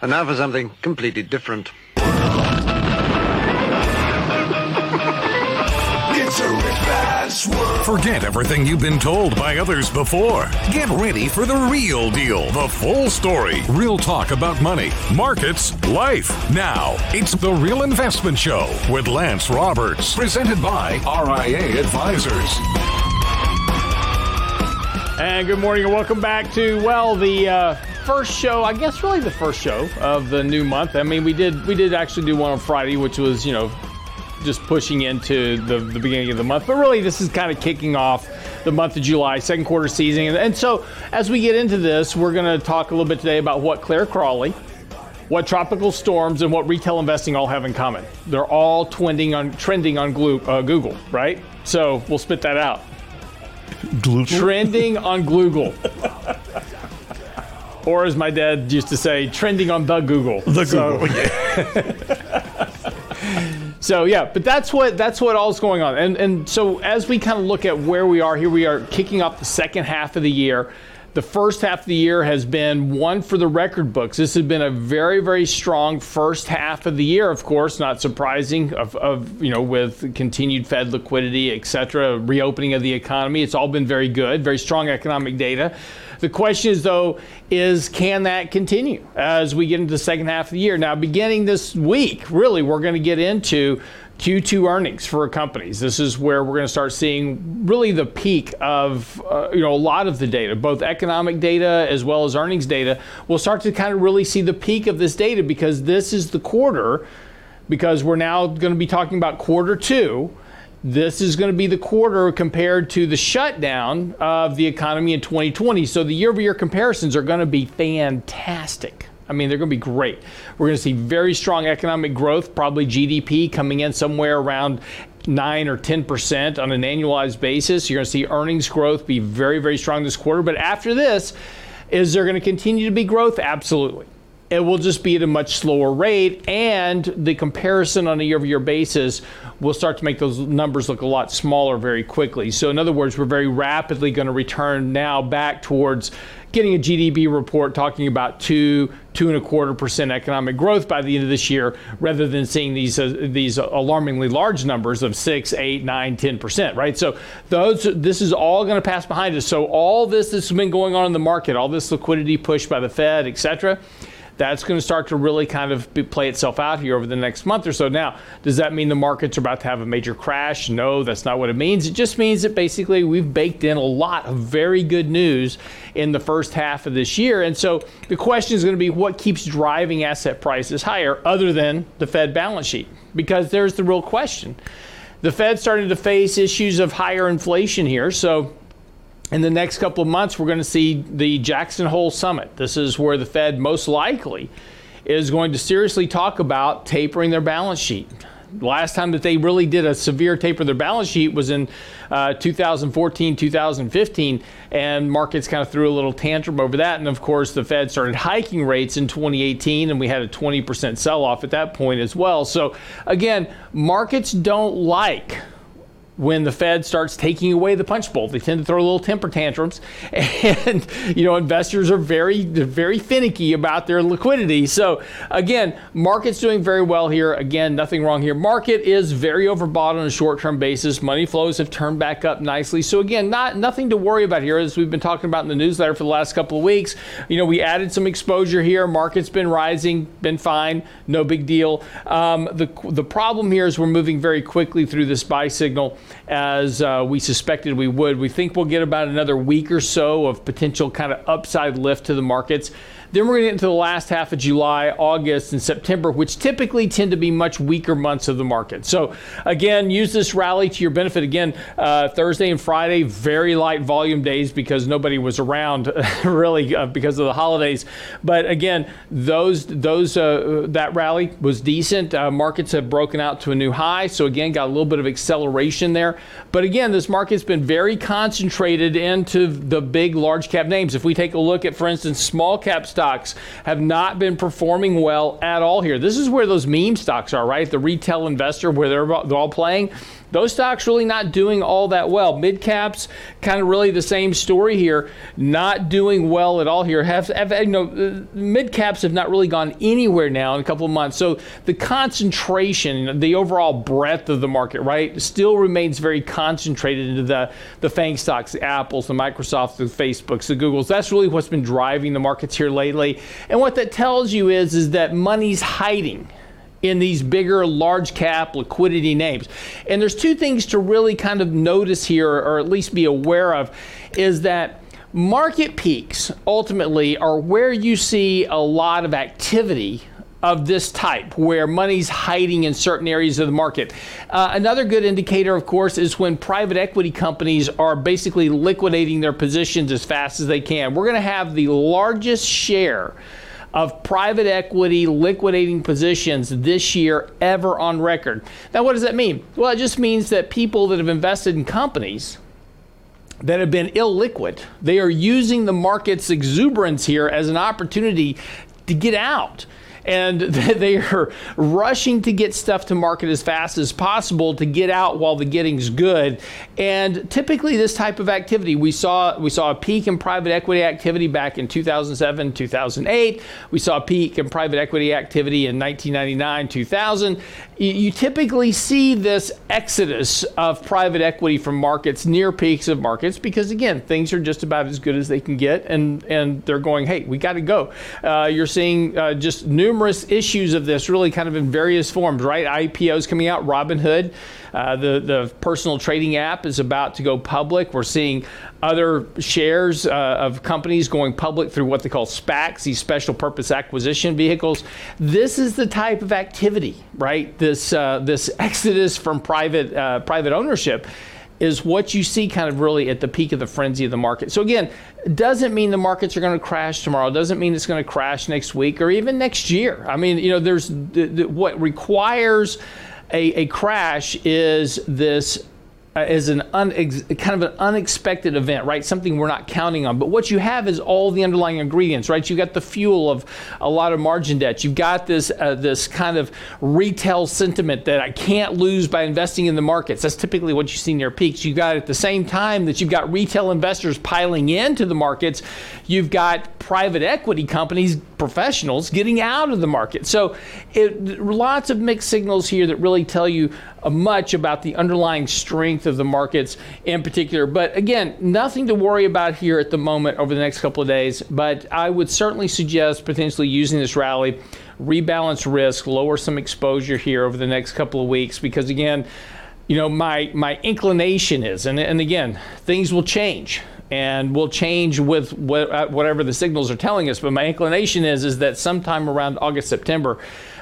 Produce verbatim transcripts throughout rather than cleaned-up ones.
And now for something completely different. Forget everything you've been told by others before. Get ready for the real deal, the full story, real talk about money, markets, life. Now, it's The Real Investment Show with Lance Roberts, presented by R I A Advisors. And good morning and welcome back to, well, the uh, first show, I guess really the first show of the new month. I mean, we did we did actually do one on Friday, which was, you know, just pushing into the, the beginning of the month. But really, this is kind of kicking off the month of July, second quarter season. And, and so as we get into this, we're going to talk a little bit today about what Claire Crawley, what tropical storms, and what retail investing all have in common. They're all trending on, trending on Glo- uh, Google, right? So we'll spit that out. Google? Trending on Google. Or as my dad used to say, trending on the Google. The so, Google, yeah. So, yeah, but that's what that's what all's going on. And and so as we kind of look at where we are, here we are kicking off the second half of the year. The first half of the year has been one for the record books. This has been a very, very strong first half of the year, of course, not surprising, of, of you know, with continued Fed liquidity, et cetera, reopening of the economy. It's all been very good, very strong economic data. The question is, though, is can that continue as we get into the second half of the year? Now, beginning this week, really, we're going to get into Q two earnings for companies. This is where we're going to start seeing really the peak of, uh, you know, a lot of the data, both economic data as well as earnings data. We'll start to kind of really see the peak of this data because this is the quarter, because we're now going to be talking about quarter two. This is going to be the quarter compared to the shutdown of the economy in twenty twenty. So the year-over-year comparisons are going to be fantastic. I mean, they're going to be great. We're going to see very strong economic growth, probably G D P coming in somewhere around nine or ten percent on an annualized basis. You're going to see earnings growth be very, very strong this quarter. But after this, is there going to continue to be growth? Absolutely. It will just be at a much slower rate, and the comparison on a year-over-year basis will start to make those numbers look a lot smaller very quickly. So in other words, we're very rapidly going to return now back towards getting a G D P report talking about two, two and a quarter percent economic growth by the end of this year, rather than seeing these uh, these alarmingly large numbers of six, eight, nine, ten percent, right? So those this is all going to pass behind us. So all this that's been going on in the market, all this liquidity push by the Fed, et cetera, that's going to start to really kind of play itself out here over the next month or so. Now, does that mean the markets are about to have a major crash? No, that's not what it means. It just means that basically we've baked in a lot of very good news in the first half of this year. And so the question is going to be what keeps driving asset prices higher other than the Fed balance sheet? Because there's the real question. The Fed started to face issues of higher inflation here. So in the next couple of months, we're going to see the Jackson Hole Summit. This is where the Fed most likely is going to seriously talk about tapering their balance sheet. Last time that they really did a severe taper of their balance sheet was in uh, two thousand fourteen, two thousand fifteen, and markets kind of threw a little tantrum over that. And of course, the Fed started hiking rates in twenty eighteen, and we had a twenty percent sell-off at that point as well. So again, markets don't like when the Fed starts taking away the punch bowl. They tend to throw little temper tantrums, and you know, investors are very, very finicky about their liquidity. So again, market's doing very well here. Again, nothing wrong here. Market is very overbought on a short-term basis. Money flows have turned back up nicely. So again, not nothing to worry about here, as we've been talking about in the newsletter for the last couple of weeks. You know, we added some exposure here. Market's been rising, been fine, no big deal. Um, the the problem here is we're moving very quickly through this buy signal, as uh, we suspected we would. We think we'll get about another week or so of potential kind of upside lift to the markets. Then we're going to get into the last half of July, August, and September, which typically tend to be much weaker months of the market. So again, use this rally to your benefit. Again, uh, Thursday and Friday, very light volume days because nobody was around really uh, because of the holidays. But again, those those uh, that rally was decent. Uh, markets have broken out to a new high. So again, got a little bit of acceleration there. There. But again, this market's been very concentrated into the big large cap names. If we take a look at, for instance, small cap stocks have not been performing well at all here. This is where those meme stocks are, right? The retail investor, where they're all playing. Those stocks really not doing all that well. Mid caps, kind of really the same story here, not doing well at all here. Have, have you know, mid caps have not really gone anywhere now in a couple of months. So the concentration, the overall breadth of the market, right, still remains very concentrated into the the FANG stocks, the Apples, the Microsofts, the Facebooks, the Googles. That's really what's been driving the markets here lately. And what that tells you is is that money's hiding in these bigger, large cap liquidity names. And there's two things to really kind of notice here, or at least be aware of, is that market peaks ultimately are where you see a lot of activity of this type, where money's hiding in certain areas of the market. Uh, another good indicator, of course, is when private equity companies are basically liquidating their positions as fast as they can. We're gonna have the largest share of private equity liquidating positions this year ever on record. Now, what does that mean? Well, it just means that people that have invested in companies that have been illiquid, they are using the market's exuberance here as an opportunity to get out. And they are rushing to get stuff to market as fast as possible to get out while the getting's good. And typically this type of activity, we saw we saw a peak in private equity activity back in two thousand seven, two thousand eight. We saw a peak in private equity activity in nineteen ninety-nine, two thousand. You typically see this exodus of private equity from markets near peaks of markets because, again, things are just about as good as they can get. And, and they're going, hey, we got to go. Uh, you're seeing uh, just numerous issues of this really kind of in various forms, right? I P Os coming out, Robinhood, uh, the, the personal trading app is about to go public. We're seeing other shares uh, of companies going public through what they call SPACs, these special purpose acquisition vehicles. This is the type of activity, right? This uh, this exodus from private uh, private ownership is what you see kind of really at the peak of the frenzy of the market. So again, doesn't mean the markets are going to crash tomorrow. Doesn't mean it's going to crash next week or even next year. I mean, you know, there's th- th- what requires a, a crash is this uh, is an un- ex- kind of an unexpected event, right? Something we're not counting on. But what you have is all the underlying ingredients, right? You've got the fuel of a lot of margin debt. You've got this uh, this kind of retail sentiment that I can't lose by investing in the markets. That's typically what you see near peaks. You've got at the same time that you've got retail investors piling into the markets. You've got private equity companies, professionals getting out of the market. So it, lots of mixed signals here that really tell you much about the underlying strength of the markets in particular. But again, nothing to worry about here at the moment over the next couple of days, but I would certainly suggest potentially using this rally, rebalance risk, lower some exposure here over the next couple of weeks, because again, you know, my my inclination is, and, and again, things will change and will change with what, whatever the signals are telling us, but my inclination is is that sometime around August, September,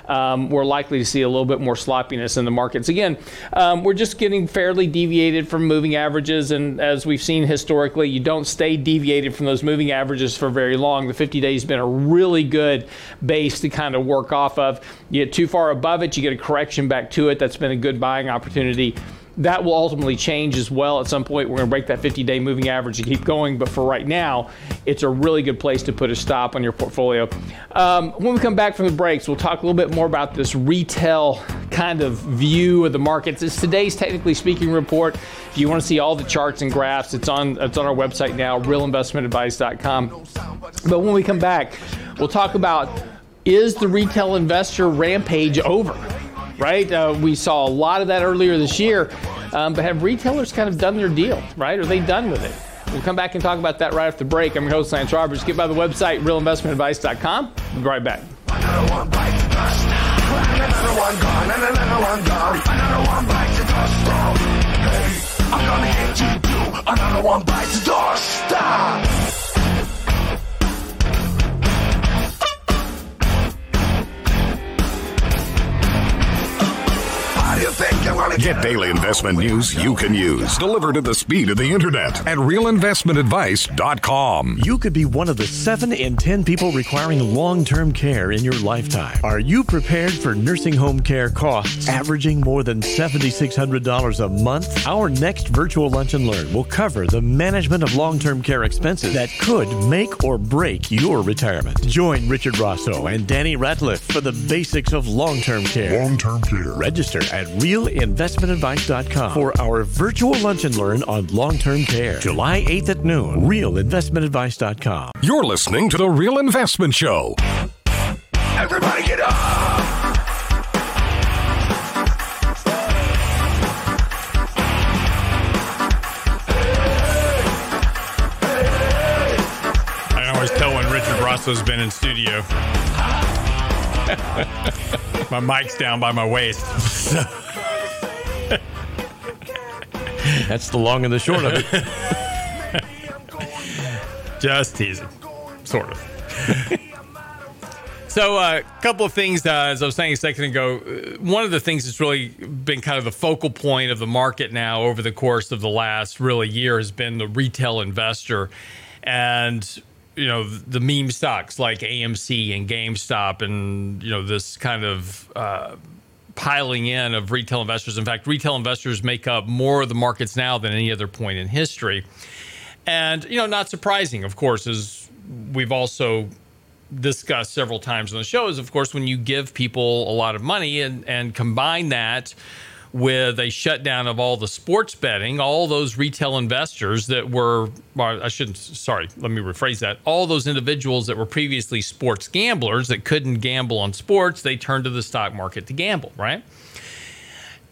Um, we're likely to see a little bit more sloppiness in the markets. Again, um, we're just getting fairly deviated from moving averages. And as we've seen historically, you don't stay deviated from those moving averages for very long. The fifty day has been a really good base to kind of work off of. You get too far above it, you get a correction back to it. That's been a good buying opportunity. That will ultimately change as well. At some point, we're going to break that fifty day moving average and keep going. But for right now, it's a really good place to put a stop on your portfolio. Um, when we come back from the breaks, we'll talk a little bit more about this retail kind of view of the markets. It's today's Technically Speaking report. If you want to see all the charts and graphs, it's on, it's on our website now, real investment advice dot com. But when we come back, we'll talk about, is the retail investor rampage over? Right? Uh, we saw a lot of that earlier this year, um, but have retailers kind of done their deal, right? Are they done with it? We'll come back and talk about that right after the break. I'm your host, Lance Roberts. Get by the website, real investment advice dot com. We'll be right back. Get daily investment news you can use, delivered at the speed of the internet at real investment advice dot com. You could be one of the seven in ten people requiring long-term care in your lifetime. Are you prepared for nursing home care costs averaging more than seven thousand six hundred dollars a month? Our next virtual Lunch and Learn will cover the management of long-term care expenses that could make or break your retirement. Join Richard Rosso and Danny Ratliff for the basics of long-term care. Long-term care. Register at real investment advice dot com. real investment advice dot com for our virtual lunch and learn on long-term care. July eighth at noon, real investment advice dot com. You're listening to The Real Investment Show. Everybody get up! Has been in studio. My mic's down by my waist. So. That's the long and the short of it. Just teasing, sort of. So a uh, couple of things, uh, as I was saying a second ago, one of the things that's really been kind of the focal point of the market now over the course of the last really year has been the retail investor. And you know, the meme stocks like A M C and GameStop and, you know, this kind of uh, piling in of retail investors. In fact, retail investors make up more of the markets now than any other point in history. And, you know, not surprising, of course, as we've also discussed several times on the show, is, of course, when you give people a lot of money and, and combine that with a shutdown of all the sports betting, all those retail investors that were, well, I shouldn't, sorry, let me rephrase that. All those individuals that were previously sports gamblers that couldn't gamble on sports, they turned to the stock market to gamble, right?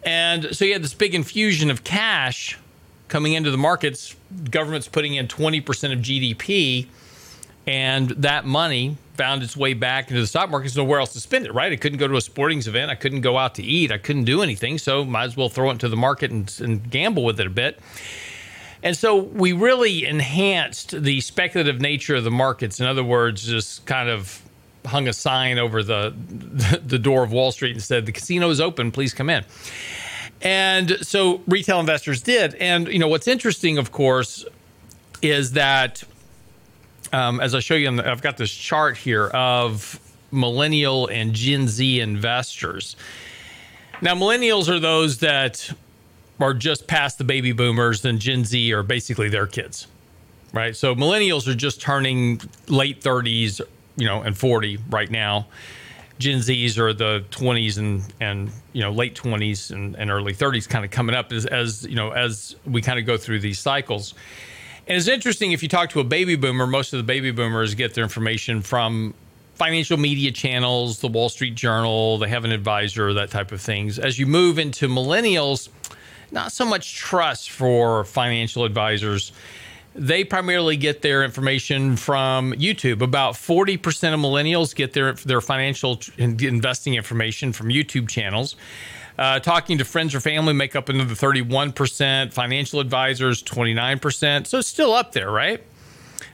And so you had this big infusion of cash coming into the markets, governments putting in twenty percent of G D P, and that money found its way back into the stock market. There's nowhere else to spend it, right? I couldn't go to a sporting event. I couldn't go out to eat. I couldn't do anything. So might as well throw it into the market and, and gamble with it a bit. And so we really enhanced the speculative nature of the markets. In other words, just kind of hung a sign over the, the door of Wall Street and said, the casino is open, please come in. And so retail investors did. And, you know, what's interesting, of course, is that Um, as I show you, on the, I've got this chart here of millennial and Gen Z investors. Now, millennials are those that are just past the baby boomers, and Gen Z are basically their kids, right? So millennials are just turning late thirties, you know, and forty right now. Gen Zs are the twenties and, and you know, late twenties and, and early thirties kind of coming up as, as, you know, as we kind of go through these cycles. And it's interesting, if you talk to a baby boomer, most of the baby boomers get their information from financial media channels, the Wall Street Journal, they have an advisor, that type of things. As you move into millennials, not so much trust for financial advisors. They primarily get their information from YouTube. About forty percent of millennials get their, their financial investing information from YouTube channels. Uh, talking to friends or family make up another thirty-one percent, financial advisors, twenty-nine percent. So it's still up there, right?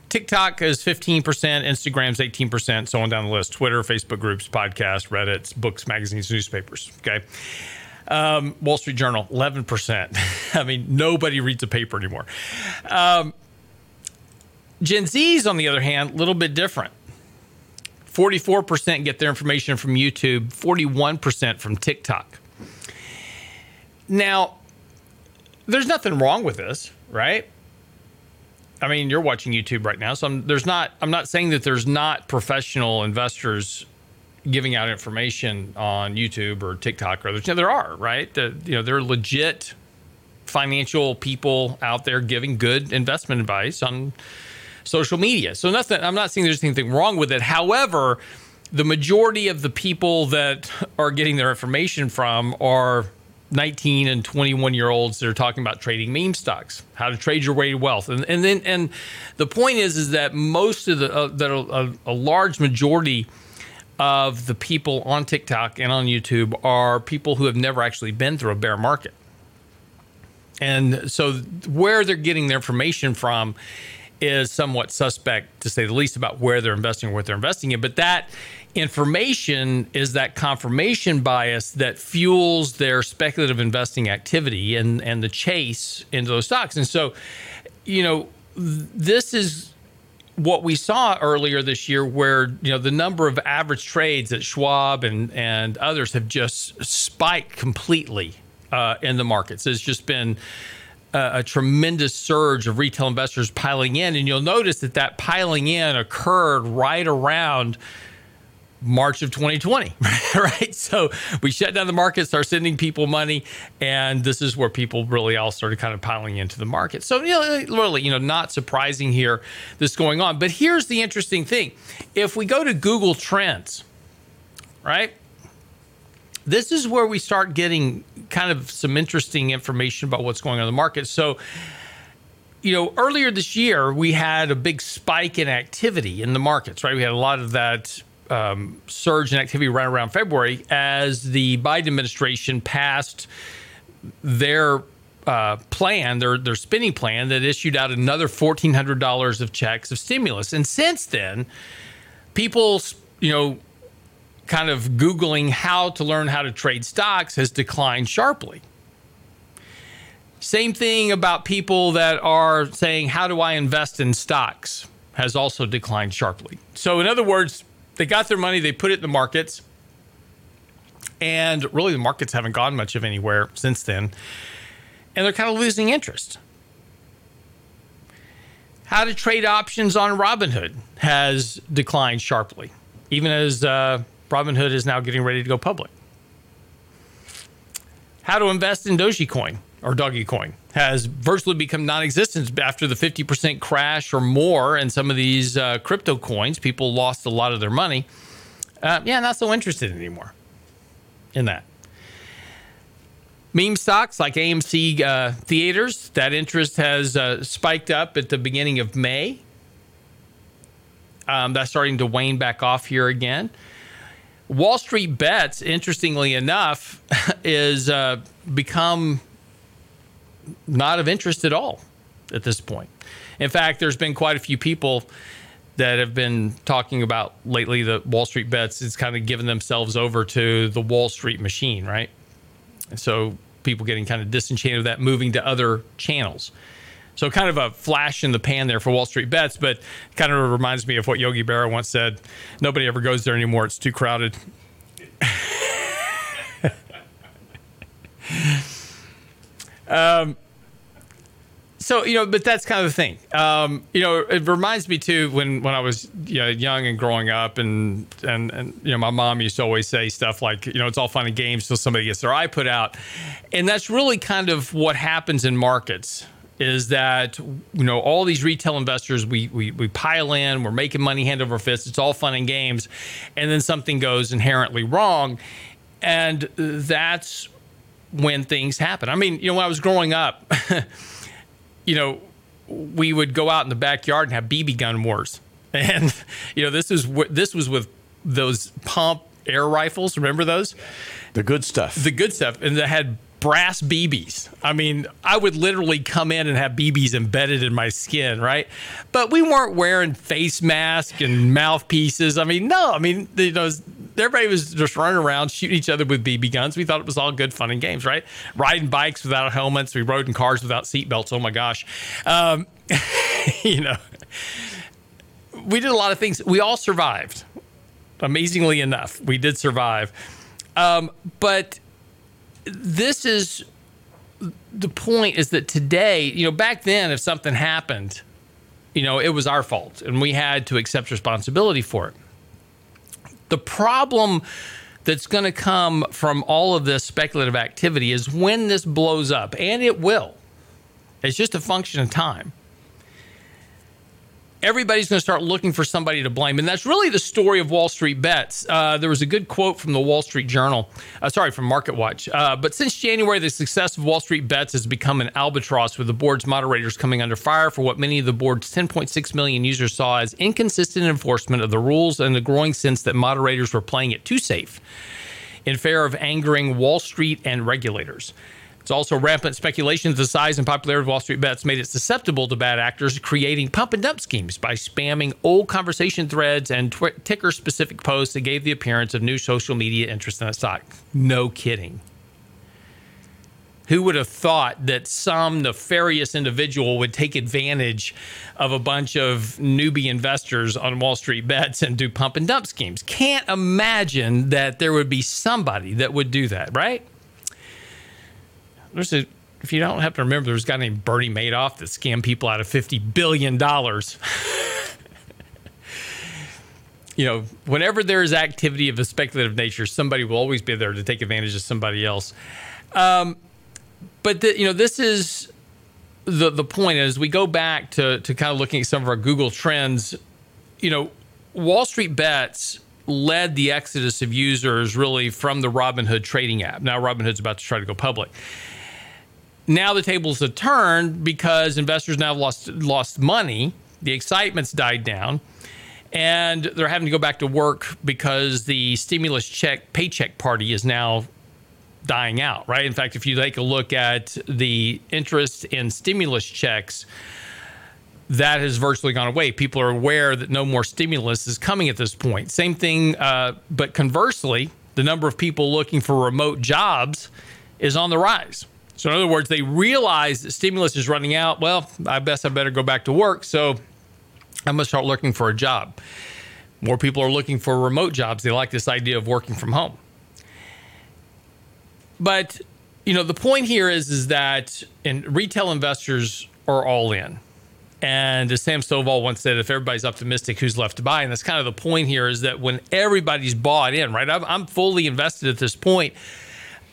TikTok is fifteen percent, Instagram's eighteen percent, so on down the list. Twitter, Facebook groups, podcasts, Reddits, books, magazines, newspapers, okay? Um, Wall Street Journal, eleven percent. I mean, nobody reads a paper anymore. Um, Gen Z's, on the other hand, a little bit different. forty-four percent get their information from YouTube, forty-one percent from TikTok. Now, there's nothing wrong with this, right? I mean, you're watching YouTube right now, so I'm, there's not. I'm not saying that there's not professional investors giving out information on YouTube or TikTok or others. You know, there are, right? The, you know, there are legit financial people out there giving good investment advice on social media. So nothing. I'm not saying there's anything wrong with it. However, the majority of the people that are getting their information from are nineteen and twenty-one year olds that are talking about trading meme stocks, how to trade your way to wealth. And and then and the point is is that most of the uh, that a, a large majority of the people on TikTok and on YouTube are people who have never actually been through a bear market. And so where they're getting their information from is somewhat suspect, to say the least, about where they're investing or what they're investing in. But that information is that confirmation bias that fuels their speculative investing activity and, and the chase into those stocks. And so, you know, this is what we saw earlier this year, where, you know, the number of average trades at Schwab and, and others have just spiked completely uh, in the markets. It's just been a, a tremendous surge of retail investors piling in. And you'll notice that that piling in occurred right around March of twenty twenty, right? So we shut down the market, start sending people money, and this is where people really all started kind of piling into the market. So, you know, literally, you know, not surprising here, this going on. But here's the interesting thing. If we go to Google Trends, right, this is where we start getting kind of some interesting information about what's going on in the market. So, you know, earlier this year, we had a big spike in activity in the markets, right? We had a lot of that Um, surge in activity right around February as the Biden administration passed their uh, plan, their their spending plan that issued out another fourteen hundred dollars of checks of stimulus. And since then, people, you know, kind of Googling how to learn how to trade stocks has declined sharply. Same thing about people that are saying, how do I invest in stocks, has also declined sharply. So in other words, they got their money, they put it in the markets, and really the markets haven't gone much of anywhere since then, and they're kind of losing interest. How to trade options on Robinhood has declined sharply, even as uh, Robinhood is now getting ready to go public. How to invest in Dogecoin or Dogecoin has virtually become non-existent after the fifty percent crash or more in some of these uh, crypto coins. People lost a lot of their money. Uh, yeah, not so interested anymore in that. Meme stocks like A M C uh, theaters, that interest has uh, spiked up at the beginning of May. Um, that's starting to wane back off here again. Wall Street Bets, interestingly enough, is uh, become... not of interest at all at this point. In fact, there's been quite a few people that have been talking about lately the Wall Street Bets is kind of giving themselves over to the Wall Street machine, right? And so people getting kind of disenchanted with that, moving to other channels. So kind of a flash in the pan there for Wall Street Bets, but kind of reminds me of what Yogi Berra once said, nobody ever goes there anymore, it's too crowded. Um, so, you know, but that's kind of the thing. Um, you know, it reminds me too, when, when I was you know, young and growing up and, and, and, you know, my mom used to always say stuff like, you know, it's all fun and games till somebody gets their eye put out. And that's really kind of what happens in markets is that, you know, all these retail investors, we, we, we pile in, we're making money hand over fist. It's all fun and games. And then something goes inherently wrong. And that's when things happen. I mean, you know, when I was growing up, you know, we would go out in the backyard and have B B gun wars. And, you know, this is wh- this was with those pump air rifles. Remember those? The good stuff. The good stuff. And they had brass B Bs. I mean, I would literally come in and have B Bs embedded in my skin, right? But we weren't wearing face masks and mouthpieces. I mean, no, I mean, you know, everybody was just running around shooting each other with B B guns. We thought it was all good fun and games, right? Riding bikes without helmets. We rode in cars without seatbelts. Oh my gosh. Um, you know, we did a lot of things. We all survived. Amazingly enough, we did survive. Um, but This is the point is that today, you know, back then, if something happened, you know, it was our fault and we had to accept responsibility for it. The problem that's going to come from all of this speculative activity is when this blows up, and it will. It's just a function of time. Everybody's going to start looking for somebody to blame. And that's really the story of Wall Street Bets. Uh, there was a good quote from the Wall Street Journal, uh, sorry, from MarketWatch. Uh, but since January, the success of Wall Street Bets has become an albatross, with the board's moderators coming under fire for what many of the board's ten point six million users saw as inconsistent enforcement of the rules and the growing sense that moderators were playing it too safe in fear of angering Wall Street and regulators. It's also rampant speculation that the size and popularity of Wall Street Bets made it susceptible to bad actors creating pump and dump schemes by spamming old conversation threads and tw- ticker-specific posts that gave the appearance of new social media interest in a stock. No kidding. Who would have thought that some nefarious individual would take advantage of a bunch of newbie investors on Wall Street Bets and do pump and dump schemes? Can't imagine that there would be somebody that would do that, right? There's a, if you don't have to remember, there's a guy named Bernie Madoff that scammed people out of fifty billion dollars. you know, whenever there is activity of a speculative nature, somebody will always be there to take advantage of somebody else. Um, but, the, you know, this is the the point. As we go back to, to kind of looking at some of our Google trends, you know, Wall Street Bets led the exodus of users really from the Robinhood trading app. Now Robinhood's about to try to go public. Now the tables have turned because investors now have lost, lost money. The excitement's died down. And they're having to go back to work because the stimulus check paycheck party is now dying out, right? In fact, if you take a look at the interest in stimulus checks, that has virtually gone away. People are aware that no more stimulus is coming at this point. Same thing, uh, but conversely, the number of people looking for remote jobs is on the rise. So in other words, they realize that stimulus is running out. Well, I guess I better go back to work. So I'm going to start looking for a job. More people are looking for remote jobs. They like this idea of working from home. But, you know, the point here is, is that in retail investors are all in. And as Sam Stovall once said, if everybody's optimistic, who's left to buy? And that's kind of the point here, is that when everybody's bought in, right? I'm fully invested at this point.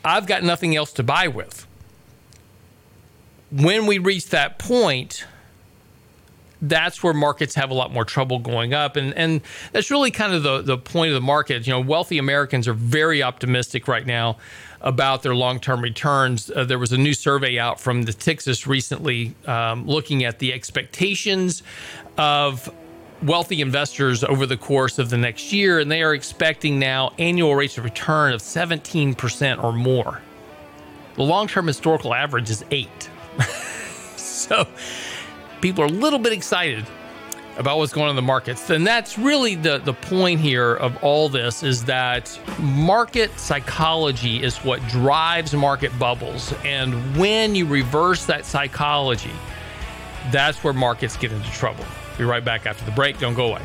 I've got nothing else to buy with. When we reach that point, that's where markets have a lot more trouble going up. And and that's really kind of the, the point of the market. You know, wealthy Americans are very optimistic right now about their long-term returns. Uh, there was a new survey out from the Texas recently um, looking at the expectations of wealthy investors over the course of the next year. And they are expecting now annual rates of return of seventeen percent or more. The long-term historical average is eight. So people are a little bit excited about what's going on in the markets. And that's really the, the point here of all this, is that market psychology is what drives market bubbles. And when you reverse that psychology, that's where markets get into trouble. Be right back after the break. Don't go away.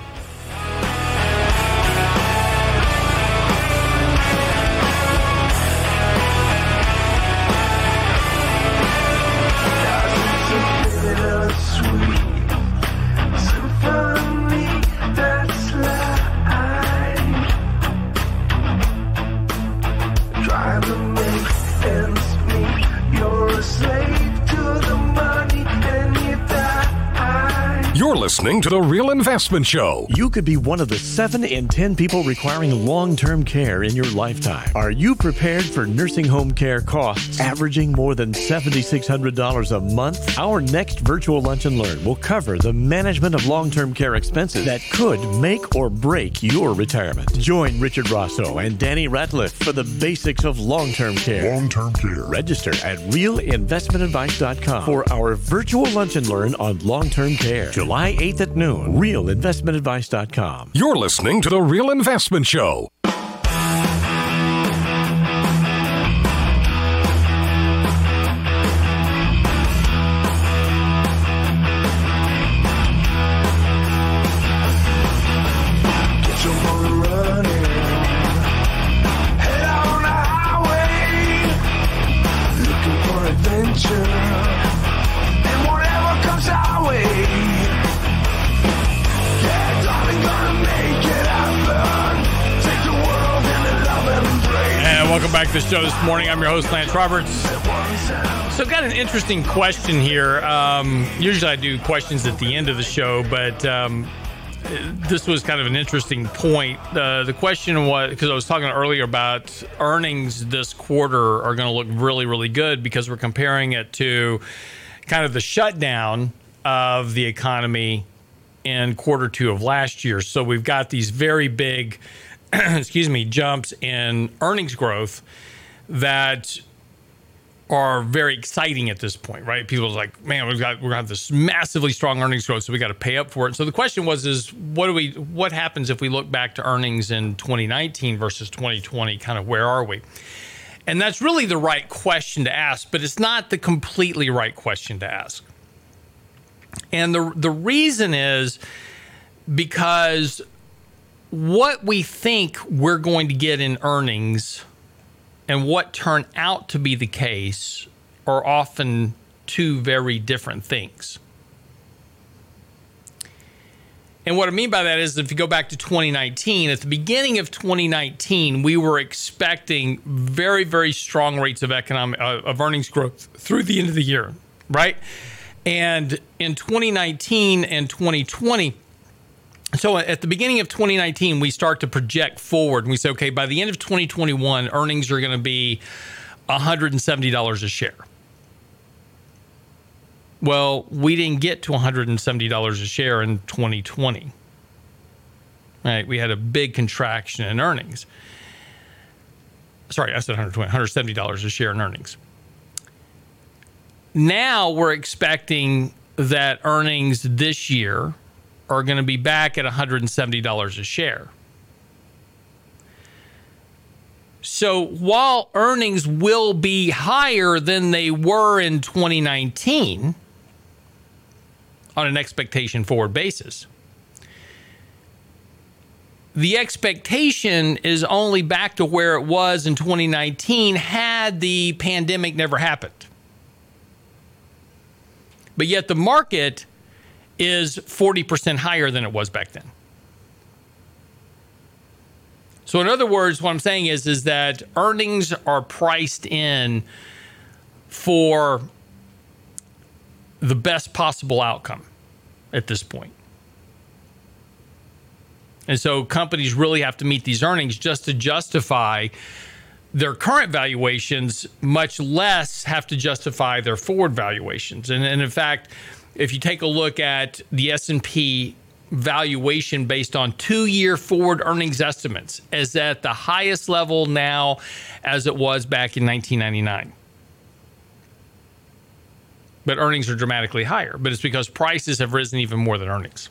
Listening to The Real Investment Show. You could be one of the seven in ten people requiring long-term care in your lifetime. Are you prepared for nursing home care costs averaging more than seven thousand six hundred dollars a month? Our next virtual lunch and learn will cover the management of long-term care expenses that could make or break your retirement. Join Richard Rosso and Danny Ratliff for the basics of long-term care. Long-term care. Register at real investment advice dot com for our virtual lunch and learn on long-term care. July eighth at noon. real investment advice dot com. You're listening to The Real Investment Show. The show this morning. I'm your host, Lance Roberts. So, got an interesting question here. Um, usually, I do questions at the end of the show, but um, this was kind of an interesting point. Uh, the question was, because I was talking earlier about earnings this quarter are going to look really, really good because we're comparing it to kind of the shutdown of the economy in quarter two of last year. So, we've got these very big excuse me, jumps in earnings growth that are very exciting at this point, right? People are like, man, we've got, we're gonna have this massively strong earnings growth, so we got to pay up for it. So the question was, is what do we, what happens if we look back to earnings in twenty nineteen versus twenty twenty? Kind of where are we? And that's really the right question to ask, but it's not the completely right question to ask. And the the reason is because what we think we're going to get in earnings and what turn out to be the case are often two very different things. And what I mean by that is if you go back to twenty nineteen, at the beginning of twenty nineteen, we were expecting very, very strong rates of economic uh, of earnings growth through the end of the year, right? And in twenty nineteen and twenty twenty, so at the beginning of twenty nineteen, we start to project forward and we say, okay, by the end of twenty twenty-one, earnings are going to be one hundred seventy dollars a share. Well, we didn't get to one hundred seventy dollars a share in twenty twenty. Right? We had a big contraction in earnings. Sorry, I said one hundred twenty dollars, one hundred seventy dollars a share in earnings. Now we're expecting that earnings this year are going to be back at one hundred seventy dollars a share. So while earnings will be higher than they were in twenty nineteen on an expectation forward basis, the expectation is only back to where it was in twenty nineteen had the pandemic never happened. But yet the market is forty percent higher than it was back then. So in other words, what I'm saying is, is that earnings are priced in for the best possible outcome at this point. And so companies really have to meet these earnings just to justify their current valuations, much less have to justify their forward valuations. And, and in fact, if you take a look at the S and P valuation based on two-year forward earnings estimates is at the highest level now as it was back in nineteen ninety-nine. But earnings are dramatically higher, but it's because prices have risen even more than earnings.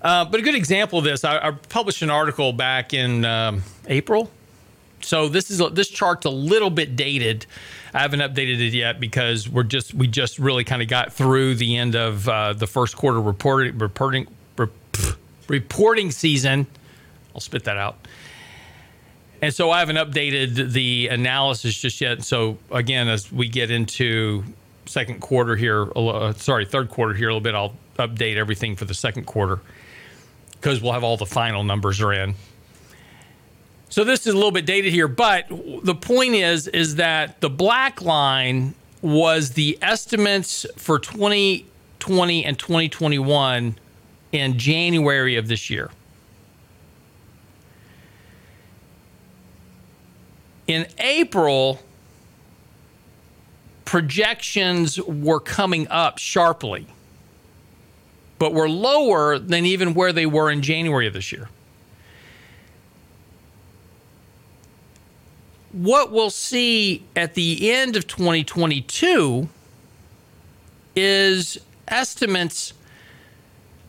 Uh, but a good example of this, I, I published an article back in um, April. So this is this chart's a little bit dated. I haven't updated it yet because we're just we just really kind of got through the end of uh, the first quarter reporting reporting rep, reporting season. I'll spit that out. And so I haven't updated the analysis just yet. So again, as we get into second quarter here, uh, sorry, third quarter here a little bit, I'll update everything for the second quarter because we'll have all the final numbers are in. So this is a little bit dated here, but the point is, is that the black line was the estimates for twenty twenty and twenty twenty-one in January of this year. In April, projections were coming up sharply, but were lower than even where they were in January of this year. What we'll see at the end of twenty twenty-two is estimates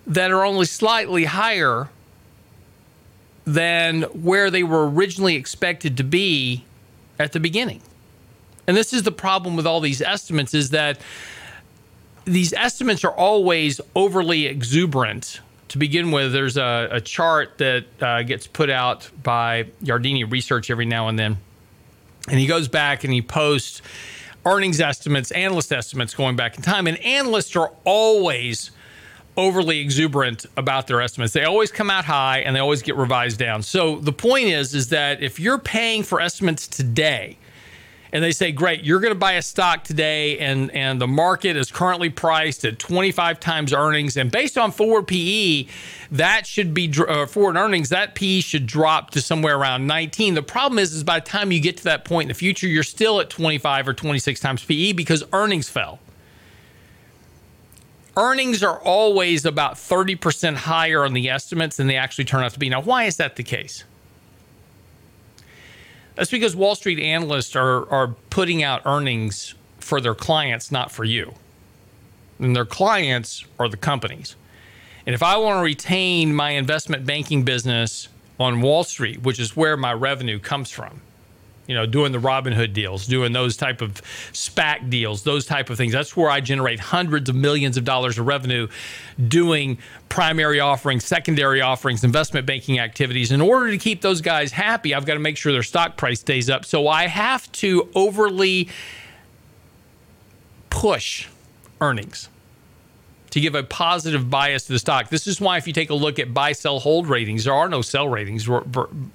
that are only slightly higher than where they were originally expected to be at the beginning. And this is the problem with all these estimates, is that these estimates are always overly exuberant. To begin with, there's a, a chart that uh, gets put out by Yardini Research every now and then. And he goes back and he posts earnings estimates, analyst estimates going back in time. And analysts are always overly exuberant about their estimates. They always come out high and they always get revised down. So the point is, is that if you're paying for estimates today and they say, great, you're going to buy a stock today and, and the market is currently priced at twenty-five times earnings. And based on forward P E, that should be uh, forward earnings, that P E should drop to somewhere around nineteen. The problem is, is by the time you get to that point in the future, you're still at twenty-five or twenty-six times P E because earnings fell. Earnings are always about thirty percent higher on the estimates than they actually turn out to be. Now, why is that the case? That's because Wall Street analysts are, are putting out earnings for their clients, not for you. And their clients are the companies. And if I want to retain my investment banking business on Wall Street, which is where my revenue comes from, you know, doing the Robinhood deals, doing those type of SPAC deals, those type of things. That's where I generate hundreds of millions of dollars of revenue doing primary offerings, secondary offerings, investment banking activities. In order to keep those guys happy, I've got to make sure their stock price stays up. So I have to overly push earnings. to give a positive bias to the stock. This is why if you take a look at buy, sell, hold ratings, there are no sell ratings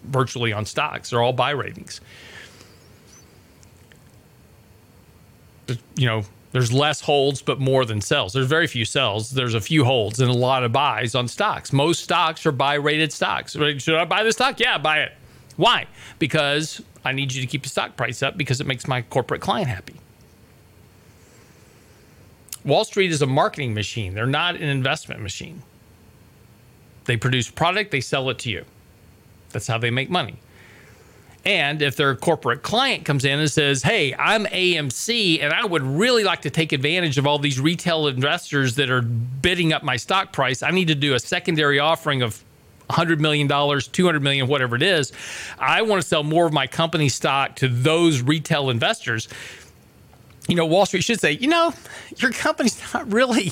virtually on stocks. They're all buy ratings. You know, there's less holds, but more than sells. There's very few sells. There's a few holds and a lot of buys on stocks. Most stocks are buy rated stocks. Should I buy this stock? Yeah, buy it. Why? Because I need you to keep the stock price up because it makes my corporate client happy. Wall Street is a marketing machine. They're not an investment machine. They produce product, they sell it to you. That's how they make money. And if their corporate client comes in and says, hey, I'm A M C, and I would really like to take advantage of all these retail investors that are bidding up my stock price. I need to do a secondary offering of one hundred million dollars, two hundred million dollars, whatever it is. I want to sell more of my company stock to those retail investors. You know, Wall Street should say, you know, your company's not really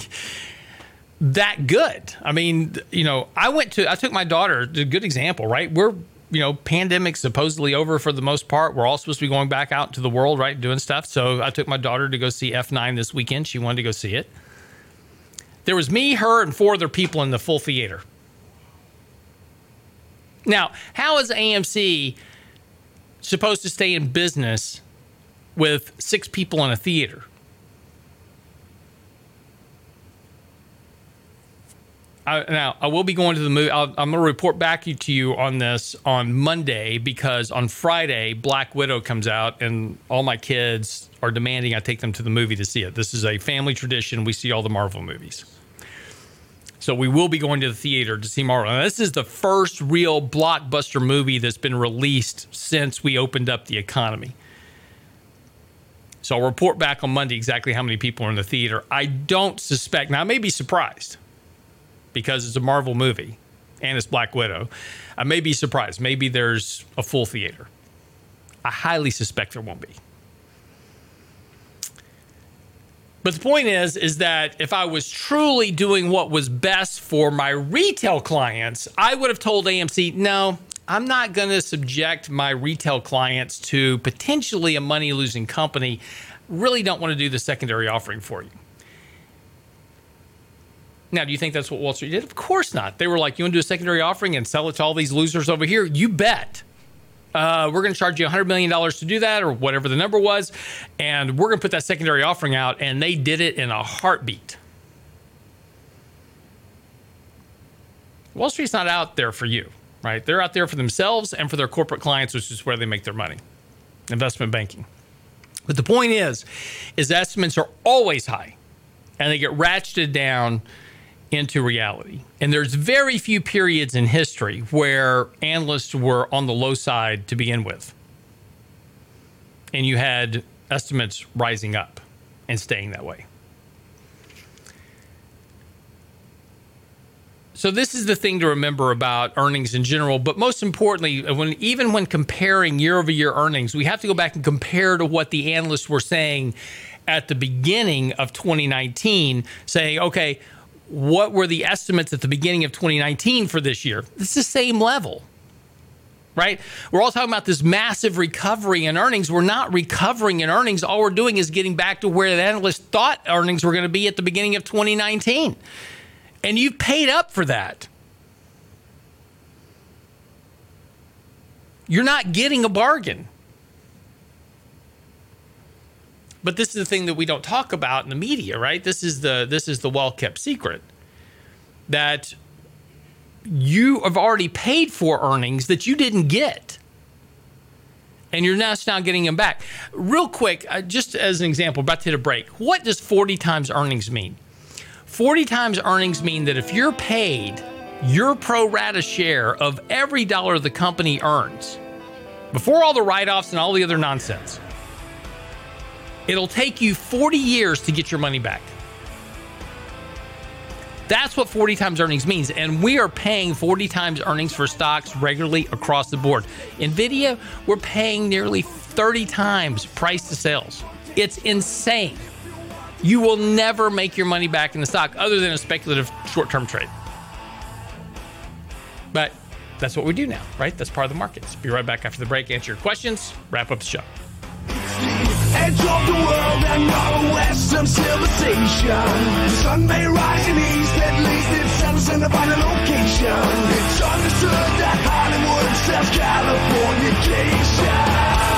that good. I mean, you know, I went to, I took my daughter, a good example, right? We're, you know, pandemic's supposedly over for the most part. We're all supposed to be going back out to the world, right, doing stuff. So I took my daughter to go see F nine this weekend. She wanted to go see it. There was me, her, and four other people in the full theater. Now, how is A M C supposed to stay in business with six people in a theater? I, now, I will be going to the movie. I'll, I'm going to report back to you on this on Monday because on Friday, Black Widow comes out and all my kids are demanding I take them to the movie to see it. This is a family tradition. We see all the Marvel movies. So we will be going to the theater to see Marvel. Now, this is the first real blockbuster movie that's been released since we opened up the economy. So I'll report back on Monday exactly how many people are in the theater. I don't suspect, now I may be surprised because it's a Marvel movie and it's Black Widow. I may be surprised. Maybe there's a full theater. I highly suspect there won't be. But the point is, is that if I was truly doing what was best for my retail clients, I would have told A M C, no, I'm not going to subject my retail clients to potentially a money-losing company. Really don't want to do the secondary offering for you. Now, do you think that's what Wall Street did? Of course not. They were like, you want to do a secondary offering and sell it to all these losers over here? You bet. Uh, we're going to charge you one hundred million dollars to do that or whatever the number was, and we're going to put that secondary offering out, and they did it in a heartbeat. Wall Street's not out there for you, right? They're out there for themselves and for their corporate clients, which is where they make their money, investment banking. But the point is, is estimates are always high, and they get ratcheted down into reality. And there's very few periods in history where analysts were on the low side to begin with. And you had estimates rising up and staying that way. So this is the thing to remember about earnings in general, but most importantly, when even when comparing year-over-year earnings, we have to go back and compare to what the analysts were saying at the beginning of twenty nineteen, saying, okay, what were the estimates at the beginning of twenty nineteen for this year? It's the same level, right? We're all talking about this massive recovery in earnings. We're not recovering in earnings. All we're doing is getting back to where the analysts thought earnings were going to be at the beginning of twenty nineteen. And you've paid up for that. You're not getting a bargain. But this is the thing that we don't talk about in the media, right? This is the this is the well-kept secret that you have already paid for earnings that you didn't get. And you're now, now getting them back. Real quick, uh, just as an example, about to hit a break. What does forty times earnings mean? forty times earnings mean that if you're paid your pro rata share of every dollar the company earns, before all the write-offs and all the other nonsense, it'll take you forty years to get your money back. That's what forty times earnings means. And we are paying forty times earnings for stocks regularly across the board. NVIDIA, we're paying nearly thirty times price to sales. It's insane. You will never make your money back in the stock other than a speculative short-term trade. But that's what we do now, right? That's part of the markets. Be right back after the break, answer your questions, wrap up the show. edge of the world and our Western civilization. The sun may rise in the east, at least it settles in the final location. It's understood that Hollywood sells Californication.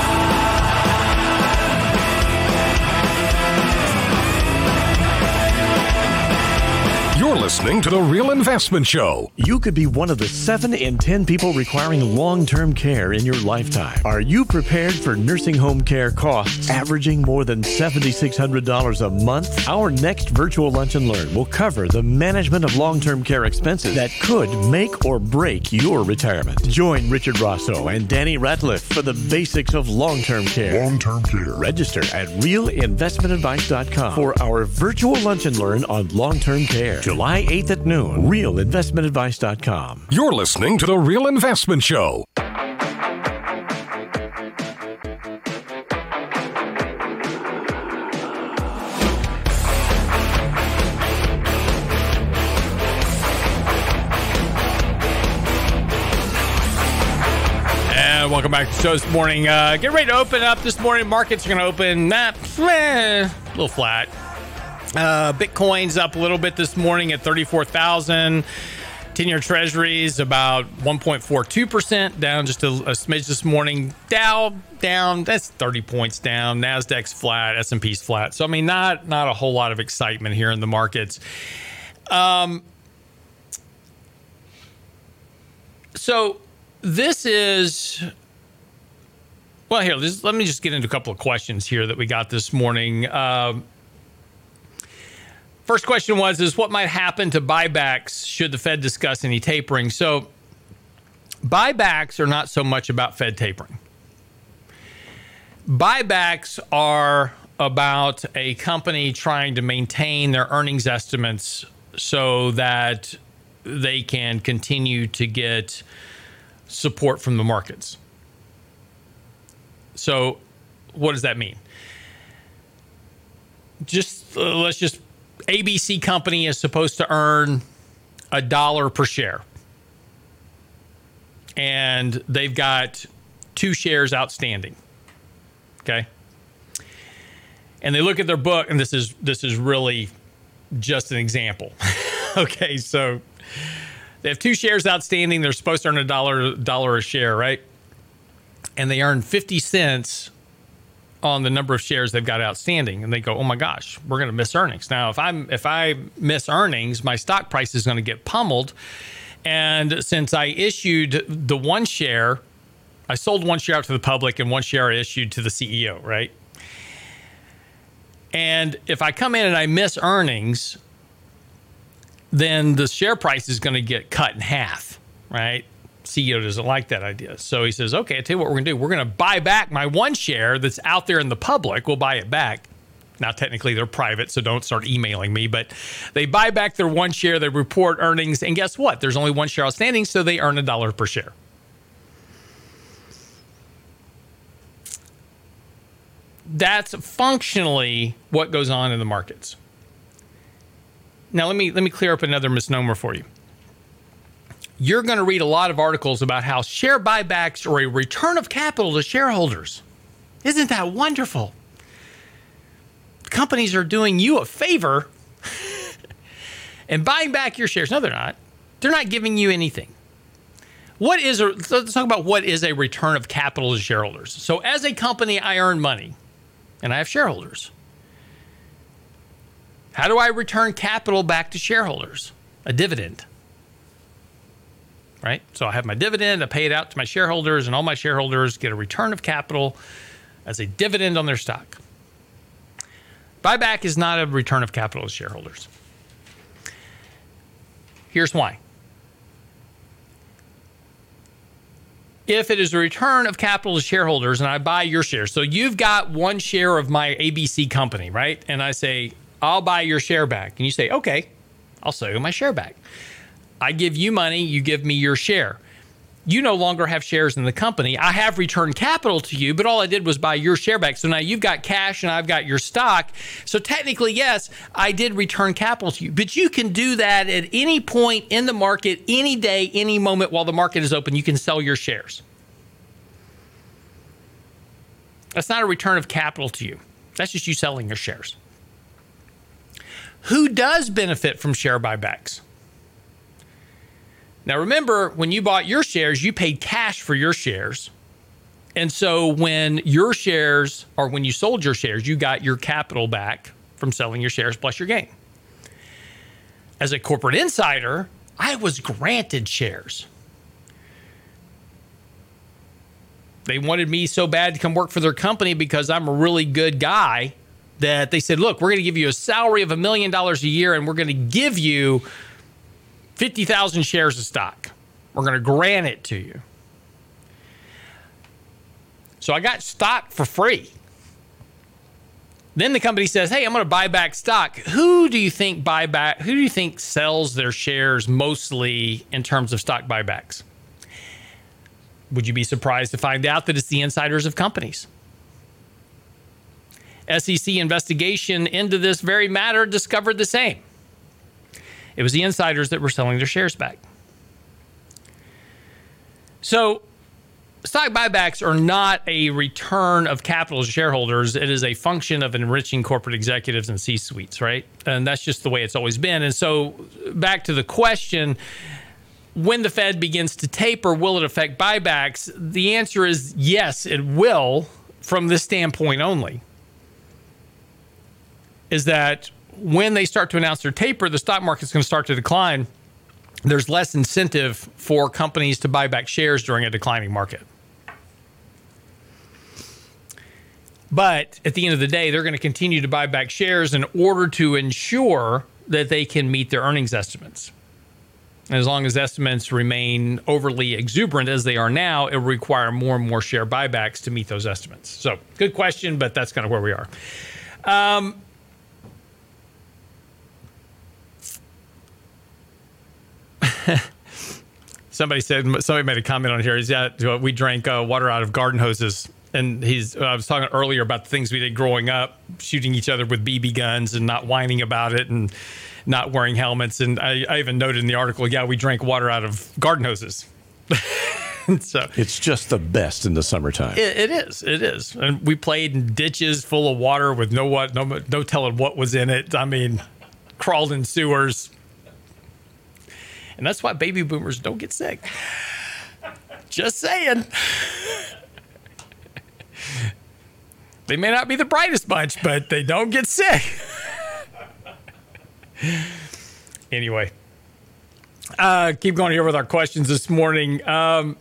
You're listening to The Real Investment Show. You could be one of the seven in ten people requiring long-term care in your lifetime. Are you prepared for nursing home care costs averaging more than seven thousand six hundred dollars a month? Our next virtual Lunch and Learn will cover the management of long-term care expenses that could make or break your retirement. Join Richard Rosso and Danny Ratliff for the basics of long-term care. Long-term care. Register at real investment advice dot com for our virtual Lunch and Learn on long-term care. July eighth at noon. real investment advice dot com. You're listening to The Real Investment Show. And welcome back to the show this morning. Uh, get ready to open up this morning. Markets are going to open not eh, a little flat. Uh, Bitcoin's up a little bit this morning at thirty-four thousand. ten-year Treasuries about one point four two percent, down just a, a smidge this morning. Dow down, that's thirty points down. Nasdaq's flat, S and P's flat. So, I mean, not not a whole lot of excitement here in the markets. Um. So this is... Well, here, this, let me just get into a couple of questions here that we got this morning. Um. Uh, First question was, is what might happen to buybacks should the Fed discuss any tapering? So buybacks are not so much about Fed tapering. Buybacks are about a company trying to maintain their earnings estimates so that they can continue to get support from the markets. So what does that mean? Just uh, let's just... A B C company is supposed to earn a dollar per share. And they've got two shares outstanding. Okay. And they look at their book, and this is this is really just an example. Okay, so they have two shares outstanding. They're supposed to earn a dollar dollar a share, right? And they earn fifty cents on the number of shares they've got outstanding, and they go, oh my gosh, we're going to miss earnings. Now, if I'm if I miss earnings, my stock price is going to get pummeled. And since I issued the one share, I sold one share out to the public and one share I issued to the C E O, right? And if I come in and I miss earnings, then the share price is going to get cut in half, right? C E O doesn't like that idea. So he says, okay, I'll tell you what we're going to do. We're going to buy back my one share that's out there in the public. We'll buy it back. Now, technically, they're private, so don't start emailing me. But they buy back their one share. They report earnings. And guess what? There's only one share outstanding, so they earn a dollar per share. That's functionally what goes on in the markets. Now, let me let me clear up another misnomer for you. You're going to read a lot of articles about how share buybacks are a return of capital to shareholders. Isn't that wonderful? Companies are doing you a favor and buying back your shares. No, they're not. They're not giving you anything. What is a, let's talk about what is a return of capital to shareholders. So as a company, I earn money and I have shareholders. How do I return capital back to shareholders? A dividend. Right? So I have my dividend, I pay it out to my shareholders, and all my shareholders get a return of capital as a dividend on their stock. Buyback is not a return of capital to shareholders. Here's why. If it is a return of capital to shareholders and I buy your shares, so you've got one share of my A B C company, right? And I say, I'll buy your share back. And you say, okay, I'll sell you my share back. I give you money, you give me your share. You no longer have shares in the company. I have returned capital to you, but all I did was buy your share back. So now you've got cash and I've got your stock. So technically, yes, I did return capital to you. But you can do that at any point in the market, any day, any moment while the market is open. You can sell your shares. That's not a return of capital to you. That's just you selling your shares. Who does benefit from share buybacks? Now, remember, when you bought your shares, you paid cash for your shares. And so when your shares, or when you sold your shares, you got your capital back from selling your shares plus your gain. As a corporate insider, I was granted shares. They wanted me so bad to come work for their company because I'm a really good guy that they said, look, we're going to give you a salary of a million dollars a year and we're going to give you fifty thousand shares of stock. We're going to grant it to you. So I got stock for free. Then the company says, hey, I'm going to buy back stock. Who do you think buy back, who do you think sells their shares mostly in terms of stock buybacks? Would you be surprised to find out that it's the insiders of companies? S E C investigation into this very matter discovered the same. It was the insiders that were selling their shares back. So stock buybacks are not a return of capital to shareholders. It is a function of enriching corporate executives and C-suites, right? And that's just the way it's always been. And so back to the question, when the Fed begins to taper, will it affect buybacks? The answer is yes, it will, from this standpoint only. Is that when they start to announce their taper, the stock market's going to start to decline. There's less incentive for companies to buy back shares during a declining market. But at the end of the day, they're going to continue to buy back shares in order to ensure that they can meet their earnings estimates. And as long as estimates remain overly exuberant as they are now, it will require more and more share buybacks to meet those estimates. So good question, but that's kind of where we are. Um, somebody said, somebody made a comment on here. Is that we drank uh, water out of garden hoses. And he's, I was talking earlier about the things we did growing up, shooting each other with B B guns and not whining about it and not wearing helmets. And I, I even noted in the article, yeah, we drank water out of garden hoses. So it's just the best in the summertime. It, it is. It is. And we played in ditches full of water with no what, no, no telling what was in it. I mean, crawled in sewers. And that's why baby boomers don't get sick. Just saying. They may not be the brightest bunch, but they don't get sick. Anyway, uh, keep going here with our questions this morning. Um,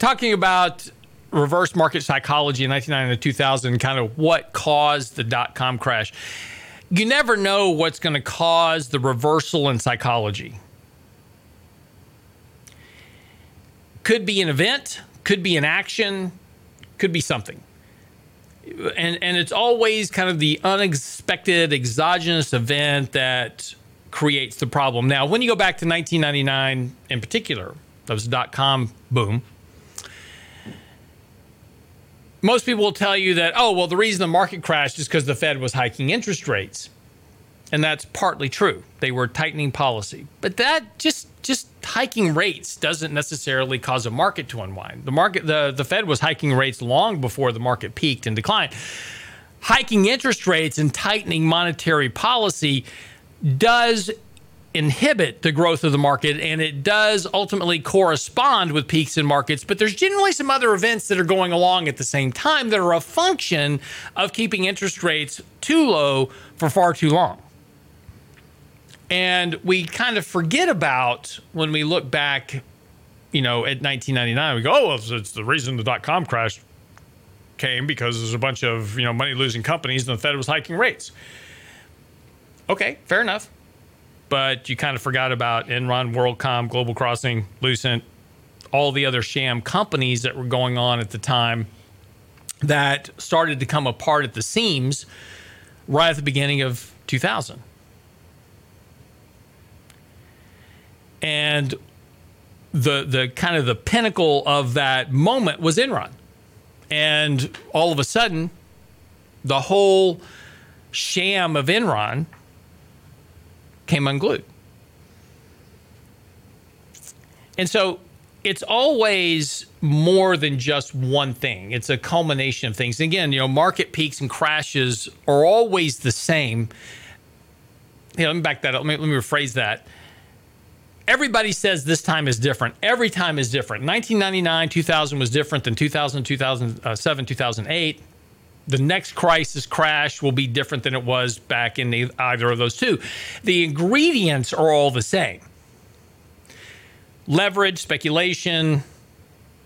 talking about reverse market psychology in nineteen ninety-nine and two thousand, kind of what caused the dot-com crash. You never know what's going to cause the reversal in psychology. Could be an event, could be an action, could be something. And and it's always kind of the unexpected, exogenous event that creates the problem. Now, when you go back to nineteen ninety-nine in particular, that was the dot-com boom. Most people will tell you that, oh, well, the reason the market crashed is because the Fed was hiking interest rates. And that's partly true. They were tightening policy. But that just just hiking rates doesn't necessarily cause a market to unwind. The market, the, the Fed was hiking rates long before the market peaked and declined. Hiking interest rates and tightening monetary policy does inhibit the growth of the market, and it does ultimately correspond with peaks in markets, but there's generally some other events that are going along at the same time that are a function of keeping interest rates too low for far too long. And we kind of forget about when we look back, you know, at nineteen ninety-nine, we go, oh, well, it's the reason the dot-com crash came because there's a bunch of, you know, money-losing companies and the Fed was hiking rates. Okay, fair enough. But you kind of forgot about Enron, WorldCom, Global Crossing, Lucent, all the other sham companies that were going on at the time that started to come apart at the seams right at the beginning of two thousand. And the the kind of the pinnacle of that moment was Enron. And all of a sudden, the whole sham of Enron came unglued. And so it's always more than just one thing. It's a culmination of things. Again, you know, market peaks and crashes are always the same. You know, let me back that up. Let me, let me rephrase that. Everybody says this time is different. Every time is different. nineteen ninety-nine, two thousand was different than two thousand, two thousand seven, two thousand eight. The next crisis crash will be different than it was back in the, either of those two. The ingredients are all the same. Leverage, speculation,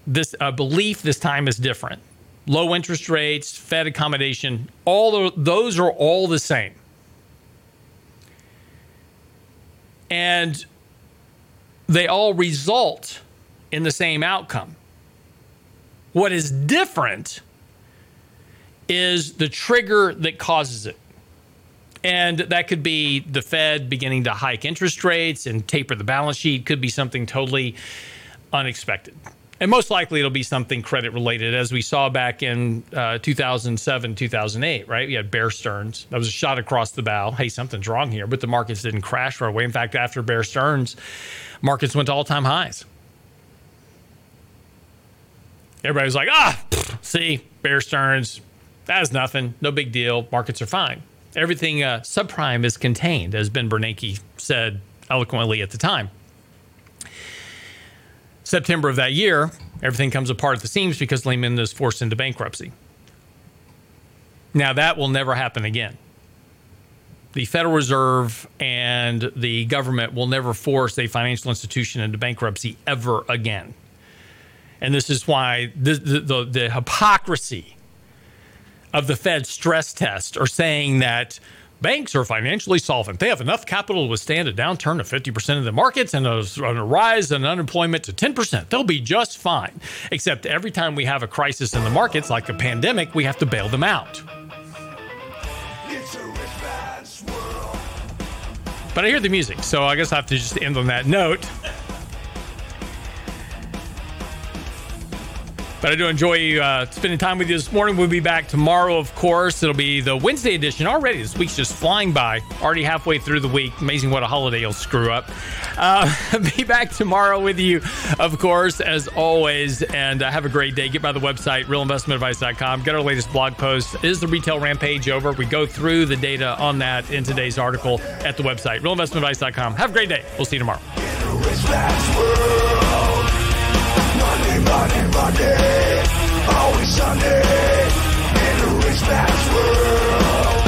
this uh, belief this time is different. Low interest rates, Fed accommodation, all the, those are all the same. And they all result in the same outcome. What is different is the trigger that causes it. And that could be the Fed beginning to hike interest rates and taper the balance sheet. Could be something totally unexpected. And most likely it'll be something credit related, as we saw back in uh, two thousand seven, two thousand eight, right? We had Bear Stearns. That was a shot across the bow. Hey, something's wrong here. But the markets didn't crash right away. In fact, after Bear Stearns, markets went to all-time highs. Everybody was like, ah, pff, see, Bear Stearns. That's nothing. No big deal. Markets are fine. Everything uh, subprime is contained, as Ben Bernanke said eloquently at the time. September of that year, everything comes apart at the seams because Lehman is forced into bankruptcy. Now, that will never happen again. The Federal Reserve and the government will never force a financial institution into bankruptcy ever again. And this is why the, the, the, the hypocrisy of the Fed stress test are saying that banks are financially solvent. They have enough capital to withstand a downturn of fifty percent of the markets and a, a rise in unemployment to ten percent. They'll be just fine. Except every time we have a crisis in the markets, like a pandemic, we have to bail them out. It's a rich man's world. But I hear the music, so I guess I have to just end on that note. But I do enjoy uh, spending time with you this morning. We'll be back tomorrow, of course. It'll be the Wednesday edition already. This week's just flying by. Already halfway through the week. Amazing what a holiday you'll screw up. Uh, be back tomorrow with you, of course, as always. And uh, have a great day. Get by the website, real investment advice dot com. Get our latest blog post. Is the retail rampage over? We go through the data on that in today's article at the website, real investment advice dot com. Have a great day. We'll see you tomorrow. Money, money, always Sunday, in a rich man's world.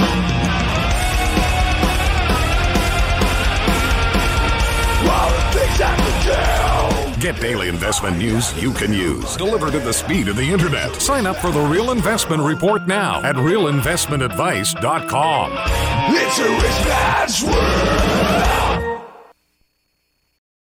All the things I can do. Get daily investment news you can use, delivered at the speed of the internet. Sign up for the Real Investment Report now at real investment advice dot com. It's a rich man's world.